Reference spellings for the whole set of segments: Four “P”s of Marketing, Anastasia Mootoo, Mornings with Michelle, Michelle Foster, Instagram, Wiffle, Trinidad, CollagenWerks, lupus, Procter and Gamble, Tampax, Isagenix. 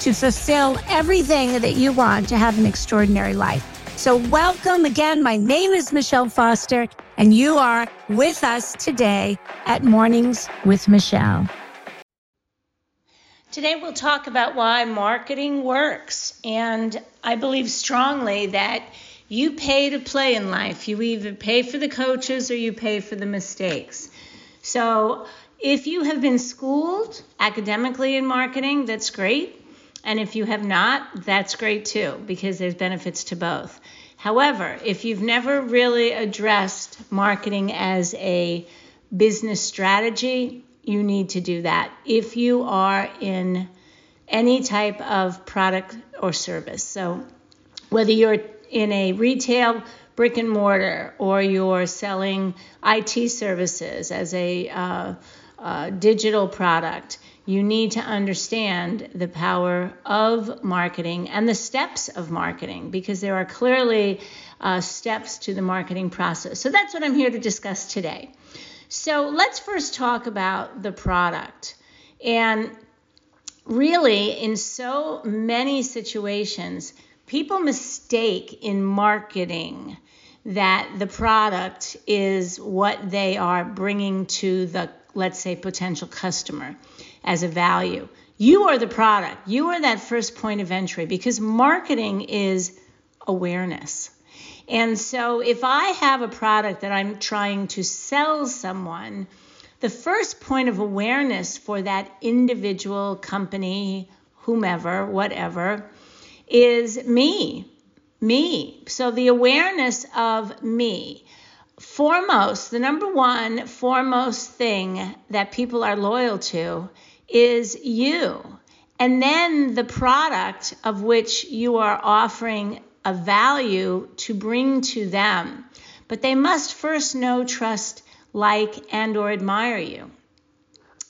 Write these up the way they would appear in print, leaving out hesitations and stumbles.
to fulfill everything that you want to have an extraordinary life. So welcome again. My name is Michelle Foster, and you are with us today at Mornings with Michelle. Today we'll talk about why marketing works. And I believe strongly that you pay to play in life. You either pay for the coaches or you pay for the mistakes. So if you have been schooled academically in marketing, that's great. And if you have not, that's great too, because there's benefits to both. However, if you've never really addressed marketing as a business strategy, you need to do that if you are in any type of product or service. So whether you're in a retail brick and mortar or you're selling IT services as a digital product, you need to understand the power of marketing and the steps of marketing, because there are clearly steps to the marketing process. So that's what I'm here to discuss today. So let's first talk about the product. And really, in so many situations, people mistake in marketing that the product is what they are bringing to the, let's say, potential customer as a value. You are the product. You are that first point of entry, because marketing is awareness. And so if I have a product that I'm trying to sell someone, the first point of awareness for that individual, company, whomever, whatever, is me. So the awareness of me. Foremost, the number one foremost thing that people are loyal to is you. And then the product of which you are offering a value to bring to them. But they must first know, trust, like, and or admire you.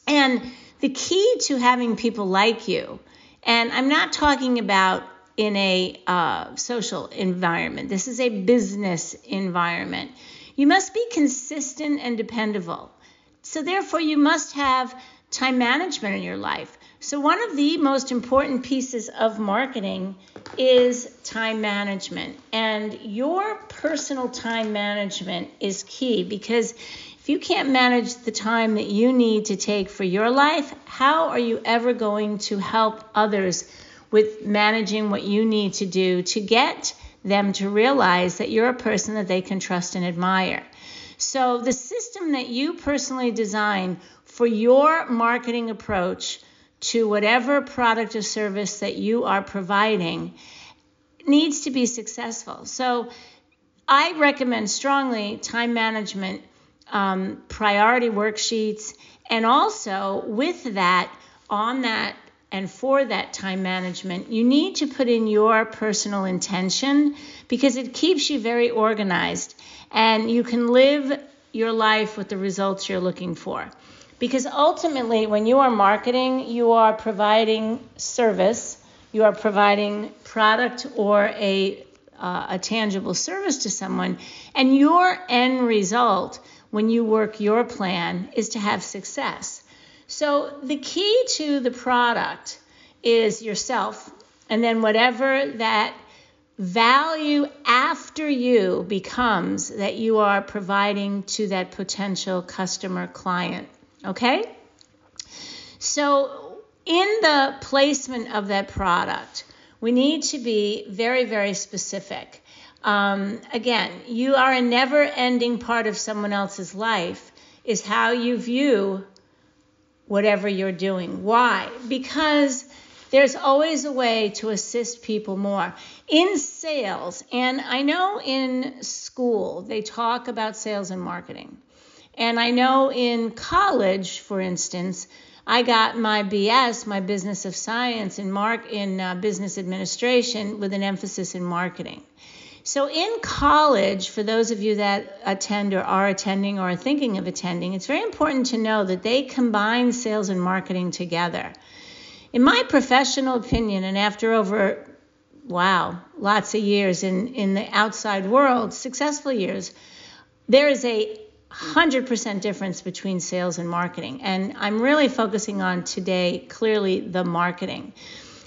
And the key to having people like you, and I'm not talking about in a social environment. This is a business environment. You must be consistent and dependable. So therefore, you must have time management in your life. So one of the most important pieces of marketing is time management. And your personal time management is key, because if you can't manage the time that you need to take for your life, how are you ever going to help others with managing what you need to do to get them to realize that you're a person that they can trust and admire? So the system that you personally design for your marketing approach to whatever product or service that you are providing needs to be successful. So I recommend strongly time management, priority worksheets, and also with that, on that, and for that time management, you need to put in your personal intention, because it keeps you very organized and you can live your life with the results you're looking for. Because ultimately, when you are marketing, you are providing service, you are providing product or a tangible service to someone, and your end result when you work your plan is to have success. So the key to the product is yourself, and then whatever that value after you becomes that you are providing to that potential customer, client. Okay? So in the placement of that product, we need to be very, very specific. Again, you are a never-ending part of someone else's life is how you view whatever you're doing. Why? Because there's always a way to assist people more. In sales, and I know in school, they talk about sales and marketing. And I know in college, for instance, I got my BS, my Business of Science in Business Administration with an emphasis in marketing. So in college, for those of you that attend or are attending or are thinking of attending, it's very important to know that they combine sales and marketing together. In my professional opinion, and after over, lots of years in the outside world, successful years, there is a 100% difference between sales and marketing. And I'm really focusing on today, clearly, the marketing.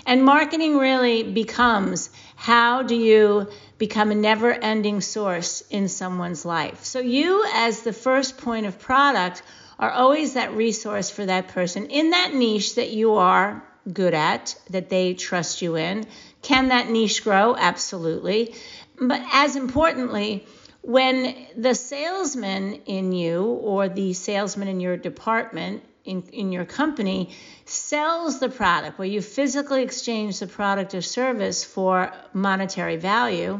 And marketing really becomes, how do you become a never-ending source in someone's life? So you, as the first point of product, are always that resource for that person in that niche that you are good at, that they trust you in. Can that niche grow? Absolutely. But as importantly, when the salesman in you or the salesman in your department, in your company, sells the product, where you physically exchange the product or service for monetary value,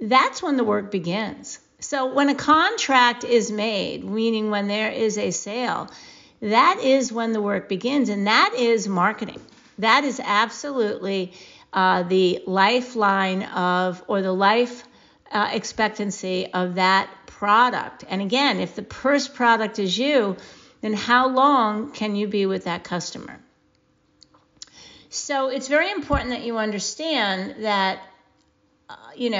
that's when the work begins. So when a contract is made, meaning when there is a sale, that is when the work begins, and that is marketing. That is absolutely the lifeline of, or the life expectancy of that product. And again, if the first product is you, then how long can you be with that customer? So it's very important that you understand that, you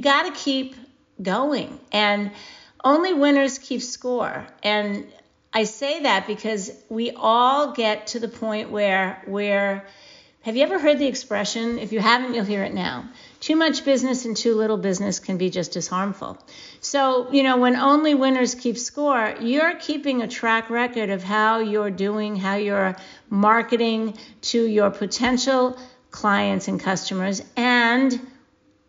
got to keep going, and only winners keep score. And I say that because we all get to the point where we're, have you ever heard the expression? If you haven't, you'll hear it now. Too much business and too little business can be just as harmful. So, when only winners keep score, you're keeping a track record of how you're doing, how you're marketing to your potential clients and customers, and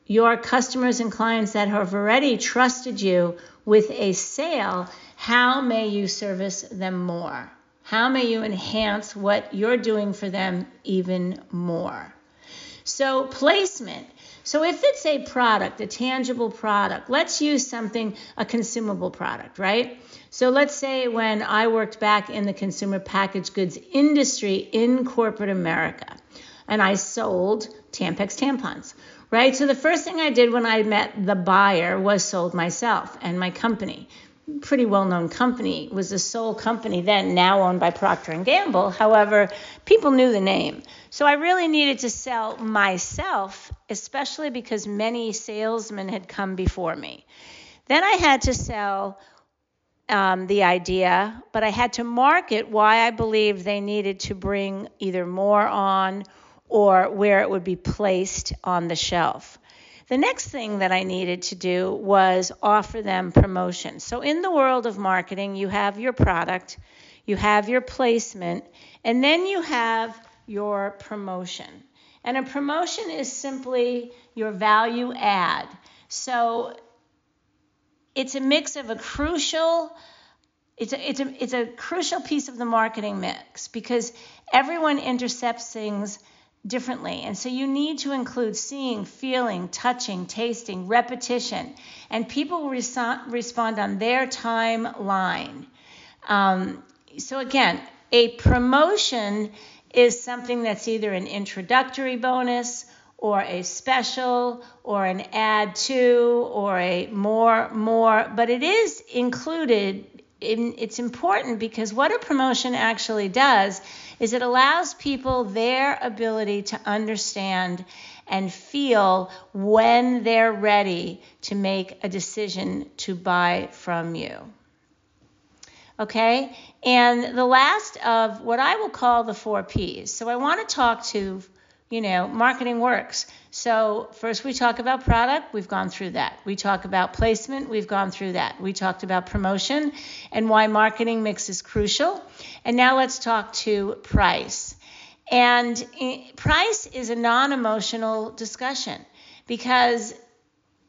your customers and clients that have already trusted you with a sale. How may you service them more? How may you enhance what you're doing for them even more? So placement. So if it's a product, a tangible product, let's use something, a consumable product, right? So let's say when I worked back in the consumer packaged goods industry in corporate America, and I sold Tampax tampons, right? So the first thing I did when I met the buyer was sold myself and my company. Pretty well-known company. It was the sole company then, now owned by Procter and Gamble. However, people knew the name. So I really needed to sell myself, especially because many salesmen had come before me. Then I had to sell the idea, but I had to market why I believed they needed to bring either more on or where it would be placed on the shelf. The next thing that I needed to do was offer them promotion. So in the world of marketing, you have your product, you have your placement, and then you have your promotion. And a promotion is simply your value add. So it's a mix of a crucial, it's a crucial piece of the marketing mix, because everyone intercepts things differently. And so you need to include seeing, feeling, touching, tasting, repetition, and people respond on their timeline. So again, a promotion is something that's either an introductory bonus or a special or an add to or a more, but it is included. It's important because what a promotion actually does is it allows people their ability to understand and feel when they're ready to make a decision to buy from you. Okay? And the last of what I will call the 4 Ps. So I want to talk to, marketing works. So first we talk about product, we've gone through that. We talk about placement, we've gone through that. We talked about promotion and why marketing mix is crucial. And now let's talk to price. And price is a non-emotional discussion, because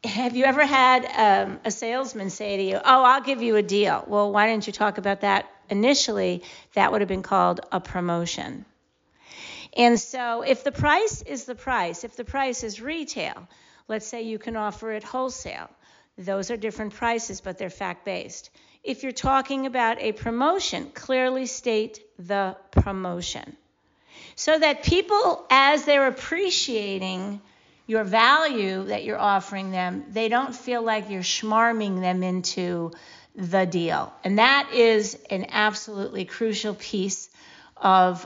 have you ever had a salesman say to you, oh, I'll give you a deal? Well, why didn't you talk about that initially? That would have been called a promotion. And so if the price is the price, if the price is retail, let's say you can offer it wholesale, Those are different prices, but they're fact-based. If you're talking about a promotion, clearly state the promotion so that people, as they're appreciating your value that you're offering them, they don't feel like you're schmarming them into the deal. And that is an absolutely crucial piece of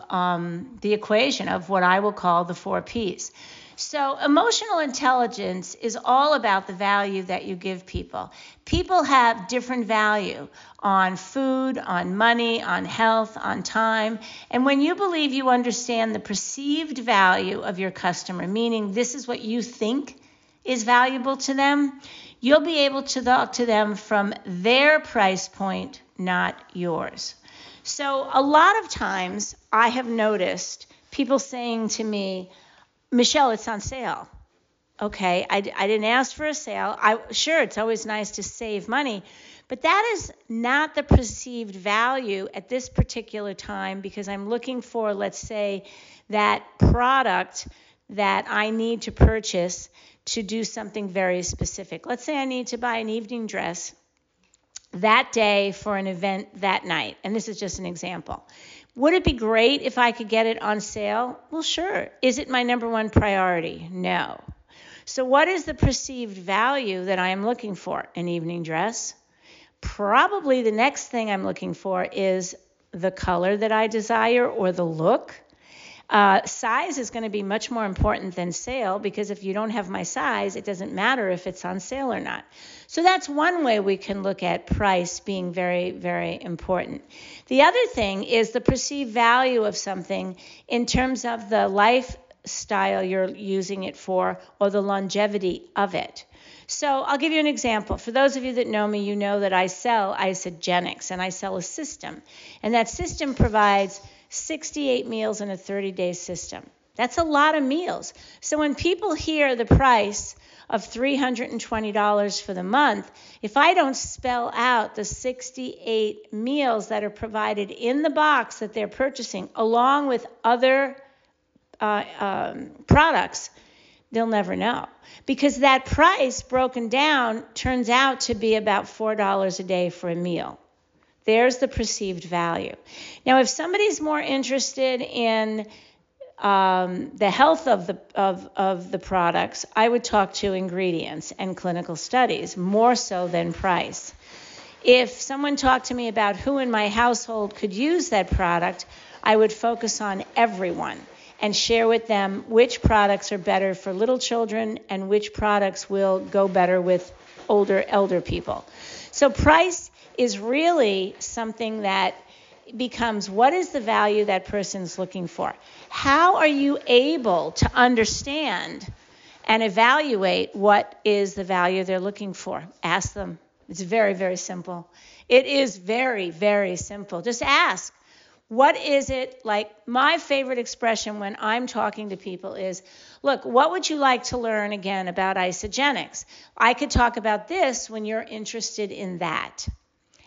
the equation of what I will call the 4 Ps. So emotional intelligence is all about the value that you give people. People have different value on food, on money, on health, on time. And when you believe you understand the perceived value of your customer, meaning this is what you think is valuable to them, you'll be able to talk to them from their price point, not yours. So a lot of times I have noticed people saying to me, Michelle, it's on sale. Okay, I didn't ask for a sale. Sure, it's always nice to save money, but that is not the perceived value at this particular time because I'm looking for, let's say, that product that I need to purchase to do something very specific. Let's say I need to buy an evening dress that day for an event that night, and this is just an example. Would it be great if I could get it on sale? Well, sure. Is it my number one priority? No. So what is the perceived value that I am looking for? An evening dress. Probably the next thing I'm looking for is the color that I desire or the look. Size is going to be much more important than sale because if you don't have my size, it doesn't matter if it's on sale or not. So that's one way we can look at price being very, very important. The other thing is the perceived value of something in terms of the lifestyle you're using it for or the longevity of it. So I'll give you an example. For those of you that know me, you know that I sell Isagenix and I sell a system. And that system provides 68 meals in a 30-day system. That's a lot of meals. So when people hear the price of $320 for the month, if I don't spell out the 68 meals that are provided in the box that they're purchasing along with other products, they'll never know. Because that price broken down turns out to be about $4 a day for a meal. There's the perceived value. Now, if somebody's more interested in the health of the products, I would talk to ingredients and clinical studies more so than price. If someone talked to me about who in my household could use that product, I would focus on everyone and share with them which products are better for little children and which products will go better with elder people. So price is really something that becomes what is the value that person's looking for? How are you able to understand and evaluate what is the value they're looking for? Ask them. It's very, very simple. It is very, very simple. Just ask. What is it like? My favorite expression when I'm talking to people is, look, what would you like to learn again about Isagenix? I could talk about this when you're interested in that.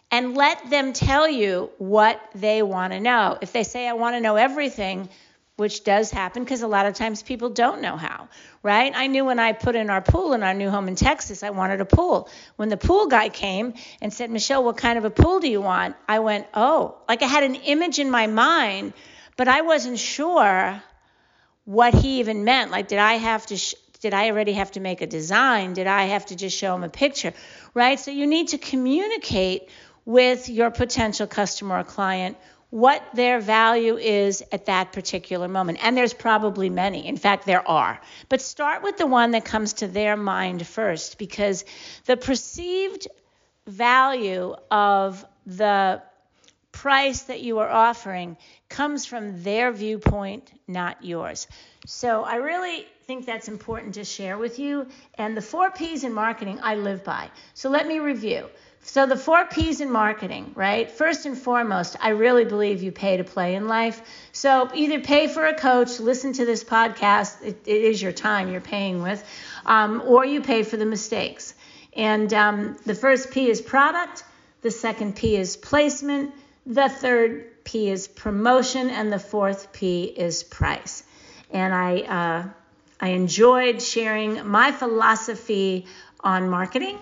And let them tell you what they want to know. If they say, I want to know everything, which does happen because a lot of times people don't know how, right? I knew when I put in our pool in our new home in Texas, I wanted a pool. When the pool guy came and said, Michelle, what kind of a pool do you want? I went, oh, like I had an image in my mind, but I wasn't sure what he even meant. Like, did I already have to make a design? Did I have to just show him a picture, right? So you need to communicate with your potential customer or client what their value is at that particular moment. And there's probably many. In fact, there are. But start with the one that comes to their mind first, because the perceived value of the price that you are offering comes from their viewpoint, not yours. So I really think that's important to share with you. And the 4 Ps in marketing I live by. So let me review. So the 4 Ps in marketing, right? First and foremost, I really believe you pay to play in life. So either pay for a coach, listen to this podcast, it is your time you're paying with, or you pay for the mistakes. And the first P is product. The second P is placement. The third P is promotion. And the fourth P is price. And I enjoyed sharing my philosophy on marketing.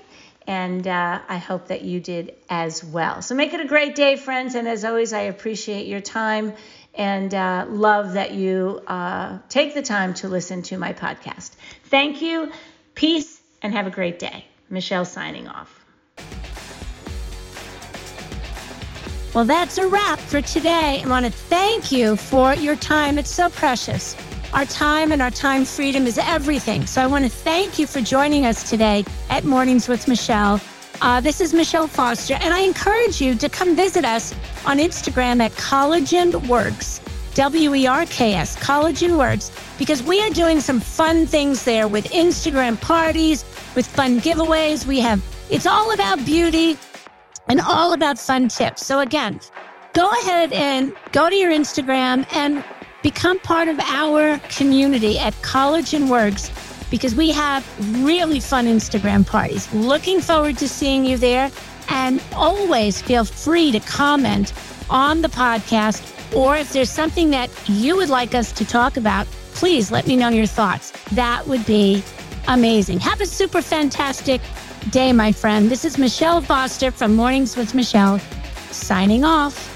And I hope that you did as well. So make it a great day, friends. And as always, I appreciate your time and love that you take the time to listen to my podcast. Thank you. Peace and have a great day. Michelle signing off. Well, that's a wrap for today. I want to thank you for your time. It's so precious. Our time and our time freedom is everything. So I want to thank you for joining us today at Mornings with Michelle. This is Michelle Foster, and I encourage you to come visit us on Instagram at CollagenWerks, WERKS, CollagenWerks, because we are doing some fun things there with Instagram parties, with fun giveaways. It's all about beauty and all about fun tips. So again, go ahead and go to your Instagram and become part of our community at CollagenWerks because we have really fun Instagram parties. Looking forward to seeing you there. And always feel free to comment on the podcast, or if there's something that you would like us to talk about, please let me know your thoughts. That would be amazing. Have a super fantastic day, my friend. This is Michelle Foster from Mornings with Michelle, signing off.